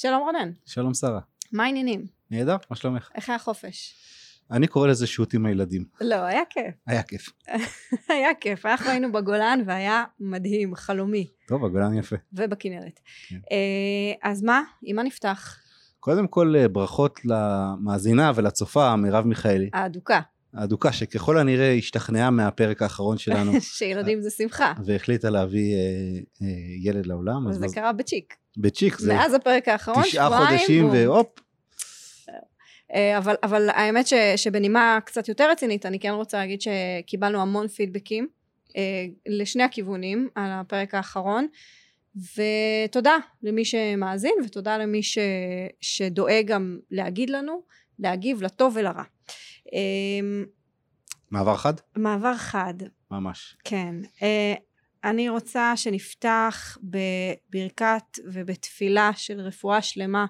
שלום רונן. שלום שרה. מה העניינים? נהדר, מה שלומך? איך היה חופש? אני קורא לזה שיעוט עם הילדים. לא, היה כיף. היה כיף. היה כיף, אנחנו היינו בגולן והיה מדהים, חלומי. טוב, הגולן יפה. ובכנרת. אז מה? עם מה נפתח? קודם כל ברכות למאזינה ולצופה מירב מיכאלי. האדוקה. האדוקה שככל הנראה השתכנעה מהפרק האחרון שלנו. שילדים זה שמחה. והחליטה להביא ילד לעולם. אז זה קרה בצ'יק. בצ'יק זה. מאז הפרק האחרון. 9 חודשים והופ. אבל האמת שבנימה קצת יותר רצינית, אני כן רוצה להגיד שקיבלנו המון פידבקים לשני הכיוונים על הפרק האחרון, ותודה למי שמאזין ותודה למי שדואג גם להגיד לנו, להגיב לטוב ולרע. מעבר חד? מעבר חד. ממש. כן. אני רוצה שנפתח בברכת ובתפילה של רפואה שלמה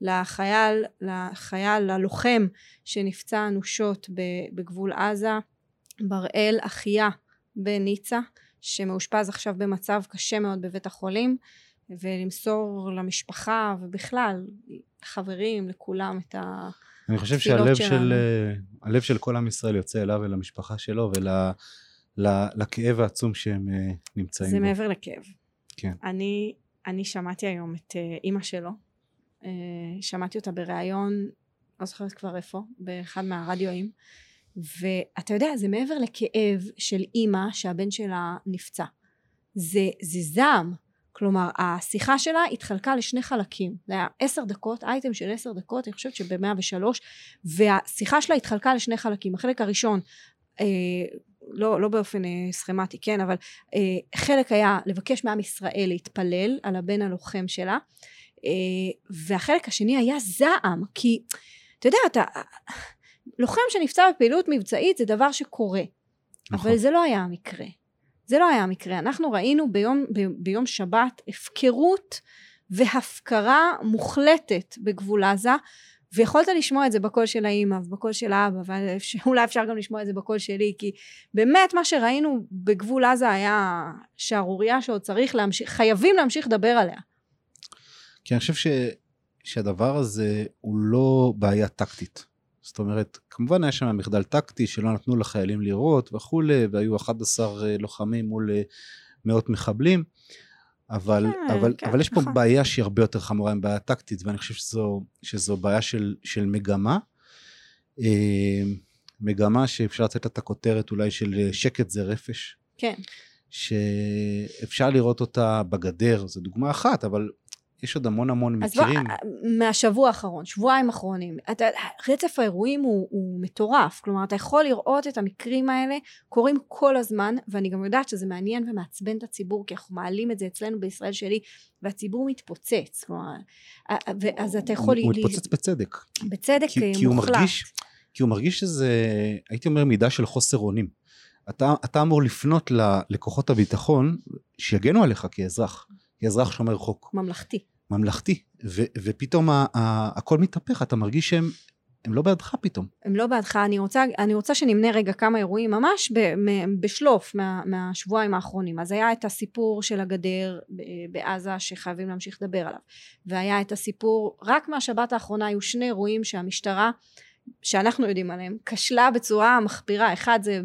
לחייל, ללוחם שנפצע אנושות בגבול עזה, בראל אחיה בניצה, שמאושפז עכשיו במצב קשה מאוד בבית החולים, ולמסור למשפחה ובכלל חברים, לכולם את התפילות שלנו. אני חושב שהלב של כל עם ישראל יוצא אליו ולמשפחה שלו ולכאב העצום שהם נמצאים. זה מעבר לכאב. כן. אני שמעתי היום את אמא שלו, שמעתי אותה בראיון, לא זוכרת כבר איפה, באחד מהרדיואים, ואתה יודע, זה מעבר לכאב של אימא שהבן שלה נפצע, זה זעם. כלומר, השיחה שלה התחלקה לשני חלקים, זה היה 10 דקות, אייטם של 10 דקות, אני חושבת שב-103, והשיחה שלה התחלקה לשני חלקים. החלק הראשון, לא באופן סכמטי, כן, אבל חלק היה לבקש מעם ישראל להתפלל על הבן הלוחם שלה, והחלק השני היה זעם, כי אתה יודע, לוחם שנפצע בפעילות מבצעית זה דבר שקורה, אבל זה לא היה המקרה, זה לא היה המקרה. אנחנו ראינו ביום שבת הפקרות והפקרה מוחלטת בגבול עזה, ויכולת לשמוע את זה בקול של האמא ובקול של האבא, ואולי אפשר גם לשמוע את זה בקול שלי, כי באמת מה שראינו בגבול עזה היה שערוריה שעוד חייבים להמשיך לדבר עליה. כי אני חושב שהדבר הזה הוא לא בעיה טקטית. זאת אומרת, כמובן היה שם מחדל טקטי שלא נתנו לחיילים לראות וכולי, והיו 11 לוחמים מול מאות מחבלים, אבל, כן, אבל, כן, אבל יש פה בעיה שהיא הרבה יותר חמורה עם בעיה טקטית, ואני חושב שזו בעיה של מגמה, מגמה שאפשר לצאת את הכותרת אולי של שקט זה רפש. כן. שאפשר לראות אותה בגדר, זו דוגמה אחת, אבל יש עוד המון מקרים. מהשבוע האחרון, שבועיים האחרונים, רצף האירועים הוא מטורף, כלומר אתה יכול לראות את המקרים האלה, קוראים כל הזמן, ואני גם יודעת שזה מעניין ומעצבן את הציבור, כי אנחנו מעלים את זה אצלנו בישראל שלי, והציבור מתפוצץ, כלומר, אז אתה יכול... הוא מתפוצץ בצדק. בצדק מוחלט. כי הוא מרגיש שזה, הייתי אומר, מידה של חוסר אונים. אתה אמור לפנות לכוחות הביטחון, שיגנו עליך כאזרח. כאזרח שומר חוק. ממלכתי. ממלכתי, ופתאום הכל מתהפך, אתה מרגיש שהם לא בעדך פתאום. הם לא בעדך, אני רוצה שנמנה רגע כמה אירועים, ממש בשלוף מהשבועיים האחרונים. אז היה את הסיפור של הגדר בעזה, שחייבים להמשיך לדבר עליו, והיה את הסיפור, רק מהשבת האחרונה, היו שני אירועים שהמשטרה, שאנחנו יודעים עליהם, כשלה בצורה מחפירה. אחד זה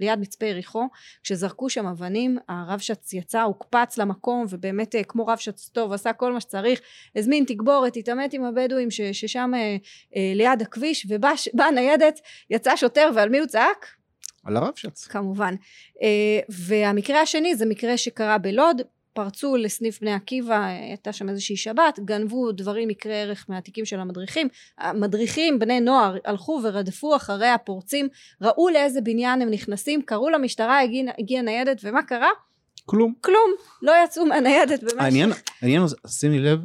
ליד מצפה יריחו, כשזרקו שם אבנים, הרב שץ יצא, הוקפץ למקום, ובאמת כמו רב שץ טוב, עשה כל מה שצריך, הזמין תגבורת, התעמת עם הבדואים ששם ליד הכביש, ובאה ניידת, יצא שוטר, ועל מי הוא צעק? על הרב שץ. כמובן. והמקרה השני זה מקרה שקרה בלוד, פרצו לסניף בני עקיבא, הייתה שם איזושהי שבת, גנבו דברים יקרי ערך מהתיקים של המדריכים, בני נוער, הלכו ורדפו אחרי הפורצים, ראו לאיזה בניין הם נכנסים, קראו למשטרה, הגיעה ניידת, ומה קרה? כלום, לא יצאו מהניידת במשך. העניין, שימי לב,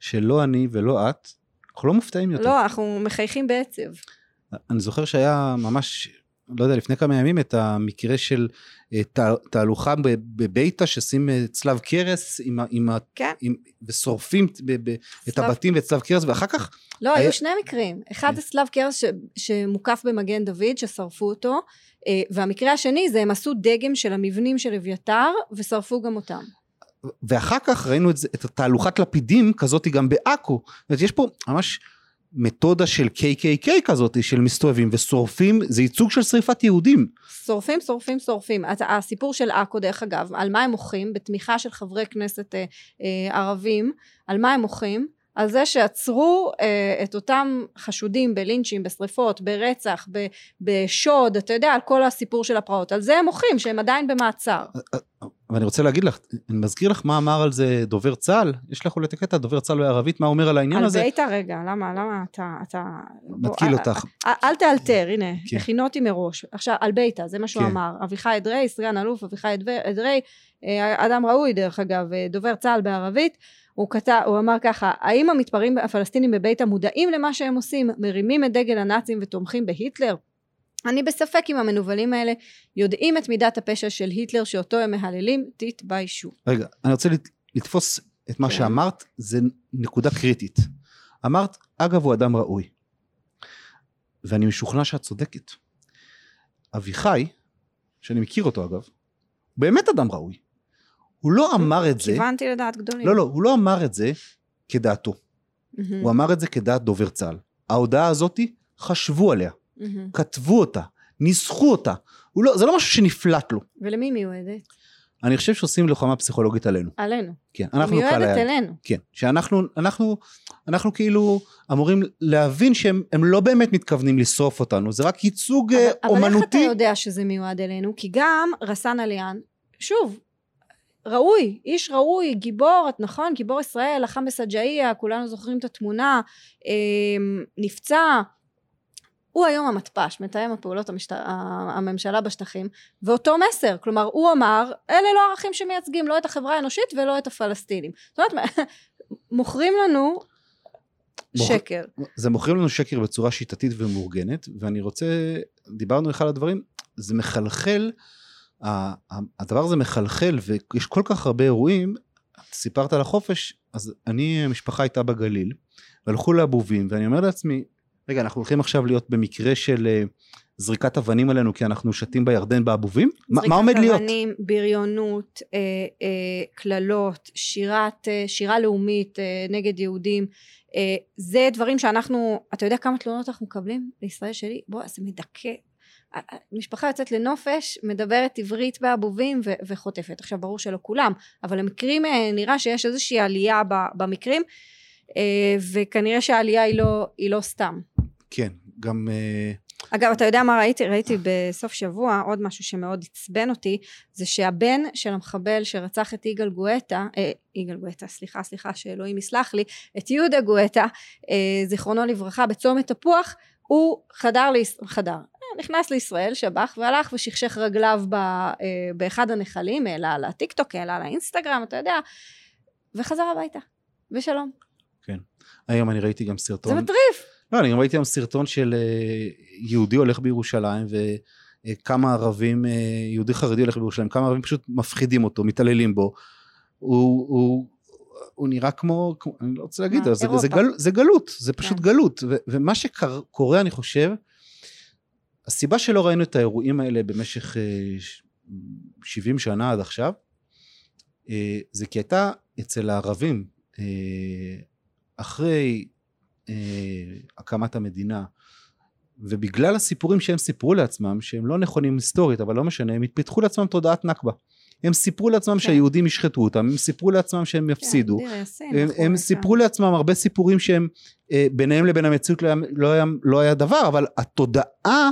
שלא אני ולא את, אנחנו לא מופתעים יותר. לא, אנחנו מחייכים בעצב. אני זוכר שהיה ממש... לא יודע, לפני כמה ימים, את המקרה של תהלוכה בביתה, ששים צלב קרס, ושורפים את הבתים ואת צלב קרס, ואחר כך... לא, היו שני מקרים. אחד זה צלב קרס שמוקף במגן דוד, ששרפו אותו, והמקרה השני זה הם עשו דגם של המבנים של אביתר, ושרפו גם אותם. ואחר כך ראינו את התהלוכת לפידים כזאת גם באקו, יש פה ממש מתודה של KKK כזאת, של מסתובבים ושורפים, זה ייצוג של שריפת יהודים. שורפים, שורפים, שורפים. הסיפור של אקו, דרך אגב, על מה הם מוחים, בתמיכה של חברי כנסת ערבים, על מה הם מוחים? על זה שעצרו את אותם חשודים בלינצ'ים, בשריפות, ברצח, בשוד, אתה יודע, על כל הסיפור של הפרעות, על זה הם מוחים, שהם עדיין במעצר. ואני רוצה להגיד לך, אני מזכיר לך מה אמר על זה דובר צה"ל, יש לך אולי תקטע, דובר צה"ל בערבית, מה אומר על העניין הזה? על בית הרגע, למה אתה... מתקיל אותך. אל תאלתר, הנה, הכינותי מראש, עכשיו, על ביתה, זה מה שהוא אמר, אביחי אדרי, סגן אלוף, אביחי אדרי, אדם ראוי דרך אגב, דובר צה"ל בערבית, הוא אמר ככה, האם המתפרעים הפלסטינים בביתה מודעים למה שהם עושים, מרימים את דגל הנאצים ותומכים בהיטלר? אני בספק אם המנוולים האלה יודעים את מידת הפשע של היטלר שאותו הם מהללים, תתביישו. רגע, אני רוצה לתפוס את מה שאמרת, זה נקודה קריטית. אמרת, אגב הוא אדם ראוי, ואני משוכנע שאת צודקת. אביחי, שאני מכיר אותו אגב, באמת אדם ראוי. הוא לא אמר את זה, כיוונתי לדעת גדולים. לא, הוא לא אמר את זה כדעתו. הוא אמר את זה כדעת דובר צה"ל. ההודעה הזאת, חשבו עליה. כתבו אותה, ניסחו אותה. זה לא משהו שנפלט לו. ולמי מיועדת? אני חושב שעושים לוחמה פסיכולוגית עלינו. עלינו. כן, אנחנו מיועדת אלינו. כן, שאנחנו כאילו אמורים להבין שהם לא באמת מתכוונים לשרוף אותנו, זה רק ייצוג אומנותי. אבל איך אתה יודע שזה מיועד אלינו? כי גם רסן עליאן, שוב, ראוי, איש ראוי, גיבור, נכון, גיבור ישראל, לחם בסג'איה, כולנו זוכרים את התמונה, נפצע, הוא היום המתפש, מתאם הפעולות הממשלה בשטחים, ואותו מסר, כלומר, הוא אמר, אלה לא ערכים שמייצגים, לא את החברה האנושית ולא את הפלסטינים. זאת אומרת, מוכרים לנו שקר. זה מוכרים לנו שקר בצורה שיטתית ומאורגנת, ואני רוצה, דיברנו אחד על הדברים, זה מחלחל, הדבר הזה מחלחל, ויש כל כך הרבה אירועים, סיפרת על החופש, אז המשפחה הייתה בגליל, והלכו לאבובים, ואני אומר לעצמי, רגע, אנחנו הולכים עכשיו להיות במקרה של זריקת אבנים עלינו, כי אנחנו שתים בירדן באבובים? מה עומד להיות? זריקת אבנים, בריונות, כללות, שירה לאומית נגד יהודים, זה דברים שאנחנו, אתה יודע כמה תלונות אנחנו מקבלים לישראל שלי? בוא, זה מדכא. המשפחה יוצאת לנופש, מדברת עברית באבובים וחוטפת. עכשיו ברור שלא כולם, אבל המקרים נראה שיש איזושהי עלייה במקרים, וכנראה שהעלייה היא לא סתם. כן, גם... אגב, אתה יודע מה ראיתי בסוף שבוע, עוד משהו שמאוד עצבן אותי, זה שהבן של המחבל שרצח את יגאל גואטה, סליחה, שאלוהים יסלח לי, את יהודה גואטה, זיכרונו לברכה, בצומת תפוח, הוא נכנס לישראל, שבח, והלך ושכשך רגליו באחד הנחלים, העלה על הטיקטוק, העלה על האינסטגרם, אתה יודע, וחזר הביתה, בשלום. כן, היום אני ראיתי גם סרטון. זה מטריף. לא, אני גם ראיתי גם סרטון של יהודי הולך בירושלים, וכמה ערבים, יהודי חרדי הולך בירושלים, כמה ערבים פשוט מפחידים אותו, מתעללים בו, הוא נראה כמו, אני לא רוצה להגיד, זה גלות, זה פשוט גלות, ומה שקורה אני חושב, הסיבה שלא ראינו את האירועים האלה במשך 70 שנה עד עכשיו, זה כי הייתה אצל הערבים, אחרי הקמת המדינה, ובגלל הסיפורים שהם סיפרו לעצמם, שהם לא נכונים היסטורית, אבל לא משנה, הם התפתחו לעצמם תודעת נכבה. הם סיפרו לעצמם שהיהודים ישחטו אותם, הם סיפרו לעצמם שהם יפסידו, הם סיפרו לעצמם הרבה סיפורים שהם, ביניהם לבין המציאות לא היה דבר, אבל התודעה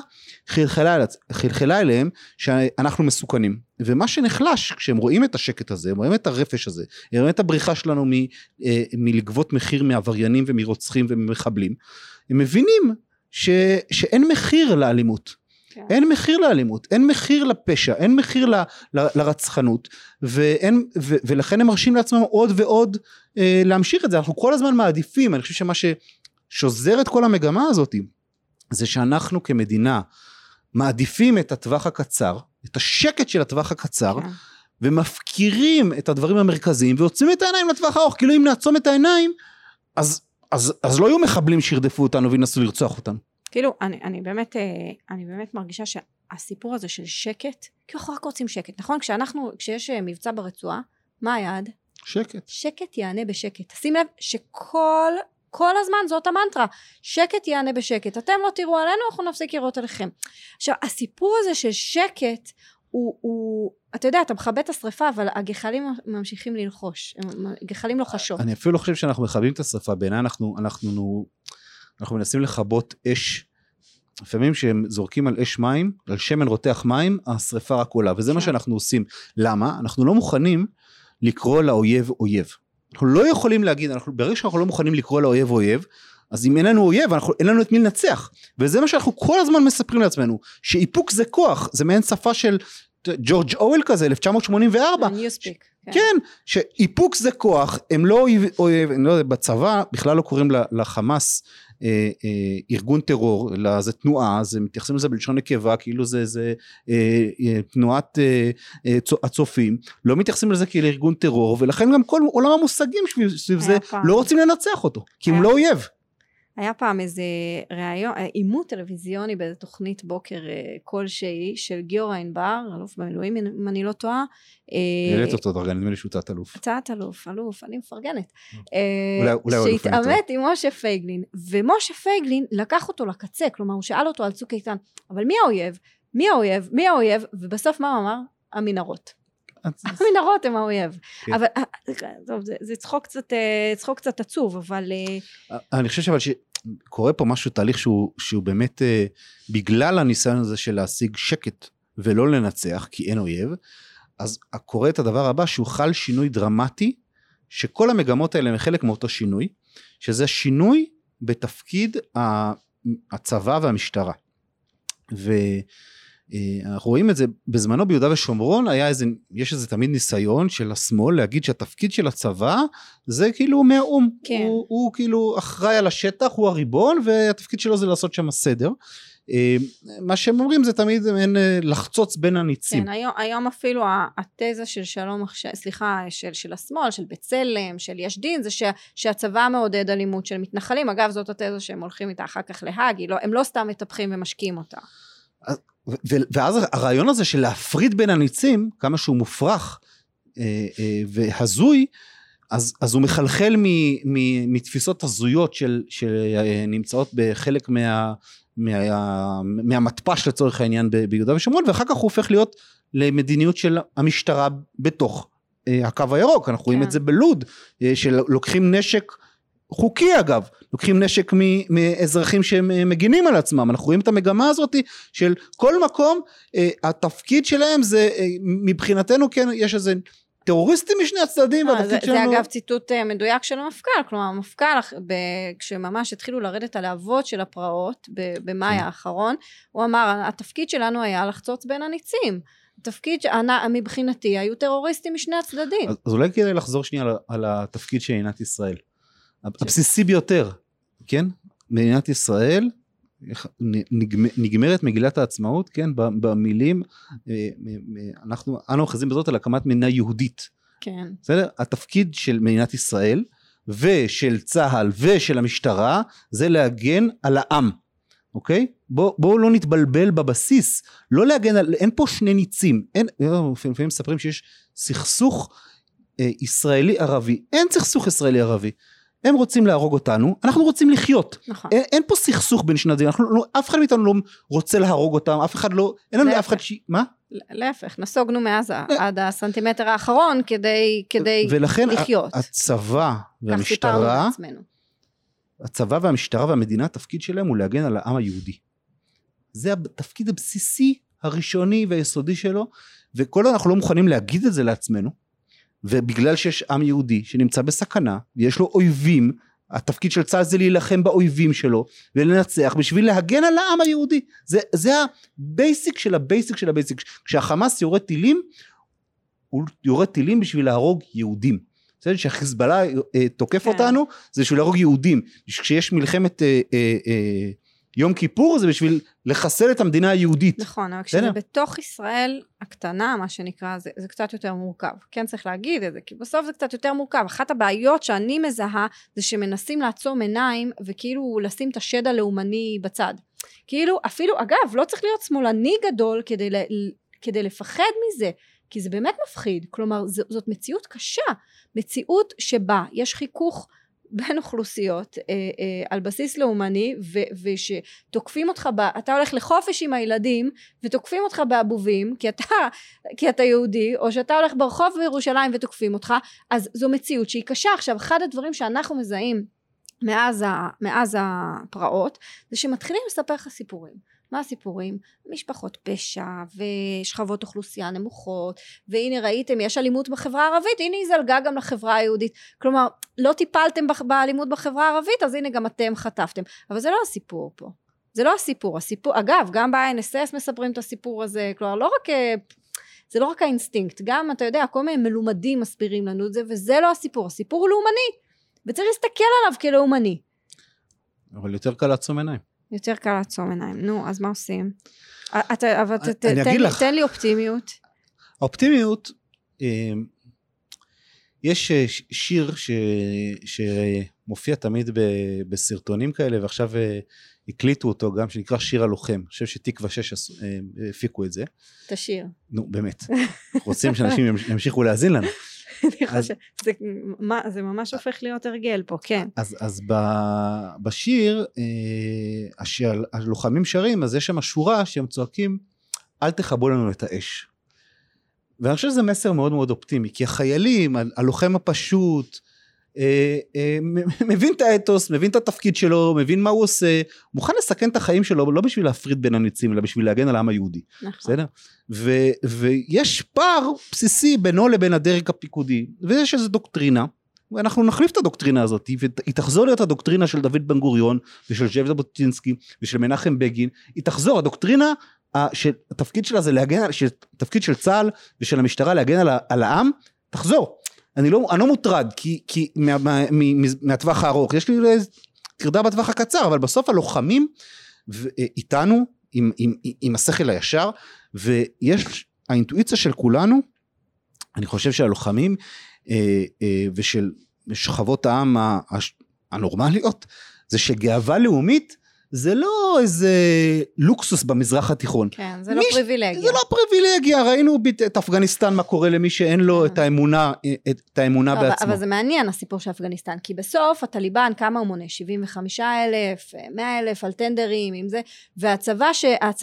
חלחלה אליהם שאנחנו מסוכנים, ומה שנחלש כשהם רואים את השקט הזה, הם רואים את הרפש הזה, הם רואים את הבריחה שלנו מלגבות מחיר מעבריינים ומרוצחים ומחבלים, הם מבינים שאין מחיר לאלימות, אין מחיר לאלימות, אין מחיר לפשע, אין מחיר לרצחנות, ולכן הם מרשים לעצמם עוד ועוד להמשיך את זה. אנחנו כל הזמן מעדיפים, אני חושב שמה ששוזר את כל המגמה הזאת, זה שאנחנו כמדינה מעדיפים את הטווח הקצר, את השקט של הטווח הקצר, ומפקירים את הדברים המרכזיים, ועוצמים את העיניים לטווח הארוך, כאילו אם נעצום את העיניים, אז לא יהיו מחבלים שירדפו אותנו וינסו לרצוח אותנו. כאילו, אני באמת מרגישה שהסיפור הזה של שקט, כי אנחנו רק רוצים שקט, נכון? כשיש מבצע ברצועה, מה היעד? שקט. שקט יענה בשקט. שים לב שכל... כל הזמן זאת המנטרה, שקט יענה בשקט, אתם לא תראו עלינו, אנחנו נפסיק לראות עליכם. עכשיו, הסיפור הזה של שקט, הוא אתה יודע, אתה מכבה את השריפה, אבל הגחלים ממשיכים ללחוש, הגחלים לא חשות. אני אפילו לא חושב שאנחנו מכבים את השריפה, בעיניי אנחנו מנסים לכבות אש, לפעמים שהם זורקים על אש מים, על שמן רותח מים, השריפה רק עולה, וזה מה שאנחנו עושים. למה? אנחנו לא מוכנים לקרוא לאויב אויב. אנחנו לא יכולים להגיד, ברגע שאנחנו לא מוכנים לקרוא לאויב אויב, אז אם אין לנו אויב, אין לנו את מי לנצח, וזה מה שאנחנו כל הזמן מספרים לעצמנו, שאיפוק זה כוח, זה מעין שפה של ג'ורג' אוהל כזה, 1984, כן, שאיפוק זה כוח, הם לא אויב, בצבא בכלל לא קוראים לחמאס, ארגון טרור, זה תנועה, מתייחסים לזה בלשון נקבה, כאילו זה תנועת הצופים, לא מתייחסים לזה כאילו ארגון טרור, ולכן גם כל עולם המושגים סביב זה, לא רוצים לנצח אותו, כי הם לא אויב. היה פעם איזה ראיון, אימות טלוויזיוני באיזה תוכנית בוקר כלשהי, של גיורא ענבר, אלוף במילואים, אם אני לא טועה. נראית אותו דרגן, נדמה לי שהוא צעת אלוף. צעת אלוף, אני מפרגנת. אולי אלוף. שהתעמת עם משה פייגלין, ומשה פייגלין לקח אותו לקצה, כלומר הוא שאל אותו על צוק איתן, אבל מי האויב? מי האויב? מי האויב? ובסוף מה אמר? המנהרות. המנהרות הם האויב, אבל זה צחוק קצת עצוב, אבל... אני חושב שקורה פה משהו, תהליך שהוא באמת, בגלל הניסיון הזה של להשיג שקט, ולא לנצח, כי אין אויב, אז קורה את הדבר הבא, שהוא חל שינוי דרמטי, שכל המגמות האלה הם חלק מאותו שינוי, שזה שינוי בתפקיד הצבא והמשטרה, אנחנו רואים את זה, בזמנו ביהודה ושומרון, יש איזה תמיד ניסיון של השמאל, להגיד שהתפקיד של הצבא, זה כאילו מהאום, כן. הוא כאילו אחראי על השטח, הוא הריבון, והתפקיד שלו זה לעשות שם הסדר, מה שהם אומרים זה תמיד, אין לחצוץ בין הניצים. כן, היום אפילו התזה של שלום, סליחה, של השמאל, של בצלם, של יש דין, זה שהצבא מעודד אלימות של מתנחלים, אגב זאת התזה שהם הולכים איתה אחר כך להגי, הם לא סתם מטפחים ומשקיעים אותה. ואז הרעיון הזה של להפריד בין הניצים, כמה שהוא מופרך והזוי, אז הוא מחלחל מתפיסות הזויות שנמצאות בחלק מהמטפש לצורך העניין ביהודה ושומרון, ואחר כך הוא הופך להיות למדיניות של המשטרה בתוך הקו הירוק, אנחנו רואים את זה בלוד, שלוקחים נשק, חוקי אגב, לוקחים נשק מאזרחים שהם מגינים על עצמם, אנחנו רואים את המגמה הזאת של כל מקום, התפקיד שלהם זה מבחינתנו כן, יש איזה טרוריסטים משני הצדדים, זה אגב ציטוט מדויק של המפכ"ל, כלומר המפכ"ל כשממש התחילו לרדת על האבות של הפרעות במאי האחרון, הוא אמר התפקיד שלנו היה לחצוץ בין הניצים, התפקיד מבחינתי היו טרוריסטים משני הצדדים. אז אולי כדאי לחזור שנייה על התפקיד של מדינת ישראל, הבסיסי ביותר, כן? מדינת ישראל, נגמרת מגילת העצמאות, כן? במילים, אנחנו אוחזים בזאת על הקמת מדינה יהודית. כן. בסדר? התפקיד של מדינת ישראל, ושל צה"ל, ושל המשטרה, זה להגן על העם. אוקיי? בואו לא נתבלבל בבסיס, לא להגן על, אין פה שני ניצים, לפעמים מספרים שיש סכסוך ישראלי-ערבי, אין סכסוך ישראלי-ערבי, הם רוצים להרוג אותנו, אנחנו רוצים לחיות. נכון. אין פה סכסוך בין שני דברים, אף אחד מאיתנו לא רוצה להרוג אותם, אף אחד לא, אין לנו לאף אחד שהיא, מה? להפך, נסוגנו מאז עד הסנטימטר האחרון, כדי לחיות. ולכן הצבא והמשטרה, והמדינה, התפקיד שלהם הוא להגן על העם היהודי. זה התפקיד הבסיסי, הראשוני והיסודי שלו, וכל אנחנו לא מוכנים להגיד את זה לעצמנו, ובגלל שיש עם יהודי שנמצא בסכנה, ויש לו אויבים, התפקיד של צה"ל זה להילחם באויבים שלו, ולנצח בשביל להגן על העם היהודי, זה הבייסיק של הבייסיק של הבייסיק, כשהחמאס יורד טילים, הוא יורד טילים בשביל להרוג יהודים, בסדר? כשהחיזבאללה תוקף אותנו, זה בשביל להרוג יהודים, כשיש מלחמת יום כיפור, זה בשביל לחסל את המדינה היהודית. נכון, אבל כשזה בתוך ישראל הקטנה, מה שנקרא, זה קצת יותר מורכב. כן צריך להגיד את זה, כי בסוף זה קצת יותר מורכב. אחת הבעיות שאני מזהה, זה שמנסים לעצום עיניים, וכאילו לשים את השד הלאומני בצד. כאילו, אפילו, אגב, לא צריך להיות שמאלני גדול, כדי לפחד מזה. כי זה באמת מפחיד, כלומר זאת מציאות קשה, מציאות שבה יש חיכוך בין אוכלוסיות על בסיס לאומני, ושתוקפים אותך, אתה הולך לחופש עם הילדים ותוקפים אותך באבובים כי אתה יהודי, או שאתה הולך ברחוב בירושלים ותוקפים אותך, אז זו מציאות שהיא קשה. עכשיו, אחד הדברים שאנחנו מזהים מאז הפרעות, זה שמתחילים לספר לך סיפורים. מה הסיפורים? משפחות פשע ושכבות אוכלוסייה נמוכות, והנה ראיתם יש אלימות בחברה הערבית, הנה היא זלגה גם לחברה היהודית, כלומר לא טיפלתם באלימות בחברה הערבית, אז הנה גם אתם חטפתם. אבל זה לא הסיפור פה, זה לא הסיפור, אגב גם ב-NSS מספרים את הסיפור הזה, כלומר זה לא רק האינסטינקט, גם אתה יודע כל מיני מלומדים מסבירים לנו את זה, וזה לא הסיפור, הסיפור הוא לאומני, וצריך להסתכל עליו כלאומני. אבל יותר קל לעצום עיניים. יותר קל לעצום עיניים. נו, אז מה עושים? אבל תן לי אופטימיות. האופטימיות, יש שיר שמופיע תמיד בסרטונים כאלה, ועכשיו הקליטו אותו גם, שנקרא שיר הלוחם. אני חושב שתקווה 6 הפיקו את זה. תשיר. נו, באמת. רוצים שאנשים ימשיכו להאזין לנו. זה ממש הופך להיות הרגל פה, כן. אז בשיר הלוחמים שרים, אז יש שם שורה שהם צועקים אל תכבו לנו את האש, ואני חושב שזה מסר מאוד מאוד אופטימי, כי החיילים, הלוחם הפשוט מבין את האתוס, מבין את התפקיד שלו, מבין מה הוא עושה, מוכן לסכן את החיים שלו, לא בשביל להפריד בין הניצים, אלא בשביל להגן על העם היהודי. בסדר? ויש פער בסיסי בינו לבין הדרג הפיקודי, ויש איזו דוקטרינה, ואנחנו נחליף את הדוקטרינה הזאת, היא תחזור להיות הדוקטרינה של דוד בן גוריון, ושל זאב ז'בוטינסקי, ושל מנחם בגין, היא תחזור, הדוקטרינה, שהתפקיד שלה זה להגן, שתפקיד של צה"ל ושל המשטרה להגן על העם, תחזור. אני לא מוטרד, כי מהטווח הארוך, יש לי תרדה בטווח הקצר, אבל בסוף הלוחמים איתנו, עם השכל הישר, ויש האינטואיציה של כולנו, אני חושב שהלוחמים, ושל שכבות העם הנורמליות, זה שגאווה לאומית, זה לא איזה לוקסוס במזרח התיכון. כן, זה לא פריבילגיה. זה לא פריבילגיה, ראינו את אפגניסטן, מה קורה למי שאין לו את האמונה, בעצמו. אבל זה מעניין הסיפור של אפגניסטן, כי בסוף הטליבן, כמה הוא מונה? 75,000, 100,000 על טנדרים, עם זה, והצבא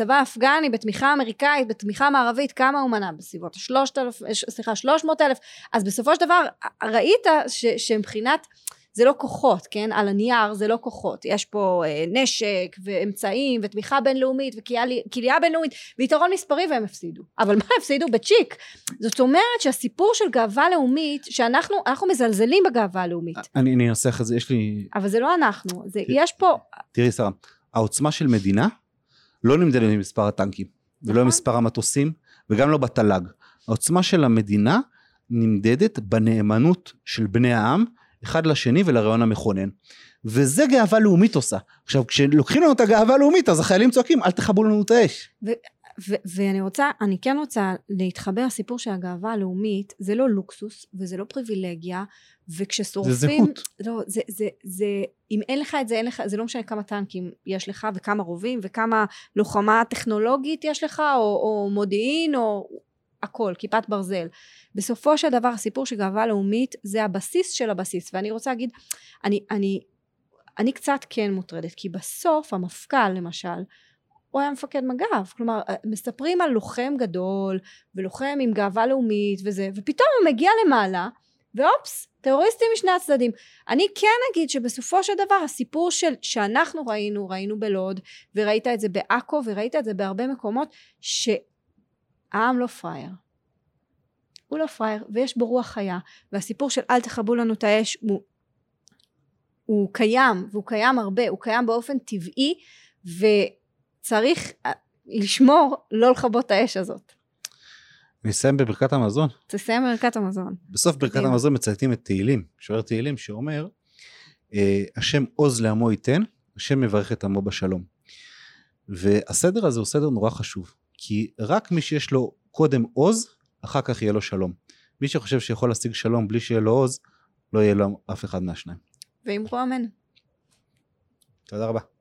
האפגני בתמיכה אמריקאית, בתמיכה מערבית, כמה הוא מנה? בסביבות 300,000, אז בסופו של דבר, ראית שמבחינת זה לא כוחות, כן? על הנייר זה לא כוחות, יש פה נשק ואמצעים ותמיכה בינלאומית וקהילה בינלאומית ויתרון מספרי, והם הפסידו. אבל מה הפסידו? בצ'יק. זאת אומרת שהסיפור של גאווה לאומית, שאנחנו מזלזלים בגאווה הלאומית. אני אנסח את זה, יש לי... אבל זה לא אנחנו, זה, יש פה... תראי שרה, העוצמה של מדינה לא נמדדת במספר הטנקים, ולא במספר המטוסים, וגם לא בתל"ג. העוצמה של המדינה נמדדת בנאמנות של בני העם, אחד לשני ולרעיון המכונן. וזה גאווה לאומית עושה. עכשיו, כשלוקחים לנו את הגאווה הלאומית, אז החיילים צועקים, אל תכבו לנו את האש. ואני כן רוצה להתחבר, הסיפור שהגאווה הלאומית, זה לא לוקסוס, וזה לא פריבילגיה, וכששורפים... זה זכות. לא, אם אין לך את זה, זה לא משנה כמה טנקים יש לך, וכמה רובים, וכמה לוחמה טכנולוגית יש לך, או מודיעין, או... הכל, כיפת ברזל. בסופו של דבר, הסיפור של גאווה לאומית, זה הבסיס של הבסיס, ואני רוצה להגיד, אני קצת כן מוטרדת, כי בסוף המפכ"ל למשל, הוא היה מפקד מג"ב, כלומר, מספרים על לוחם גדול, ולוחם עם גאווה לאומית וזה, ופתאום הוא מגיע למעלה, ואופס, טרוריסטים משני הצדדים. אני כן אגיד שבסופו של דבר, הסיפור שאנחנו ראינו בלוד, וראית את זה בעכו, וראית את זה בהרבה מקומות, העם לא פרייר, הוא לא פרייר, ויש בו רוח חיה, והסיפור של אל תכבו לנו את האש, הוא קיים, והוא קיים הרבה, הוא קיים באופן טבעי, וצריך לשמור לא לכבות את האש הזאת. נסיים בברכת המזון. תסיים בברכת המזון. בסוף ברכת המזון מצייתים את תהילים, שוער תהילים שאומר, השם עוז לעמו ייתן, השם מברך את עמו בשלום. והסדר הזה הוא סדר נורא חשוב. כי רק מי שיש לו קודם עוז, אחר כך יהיה לו שלום. מי שחושב שיכול להשיג שלום בלי שיהיה לו עוז, לא יהיה לו אף אחד מהשניים. ואמרו אמן. תודה רבה.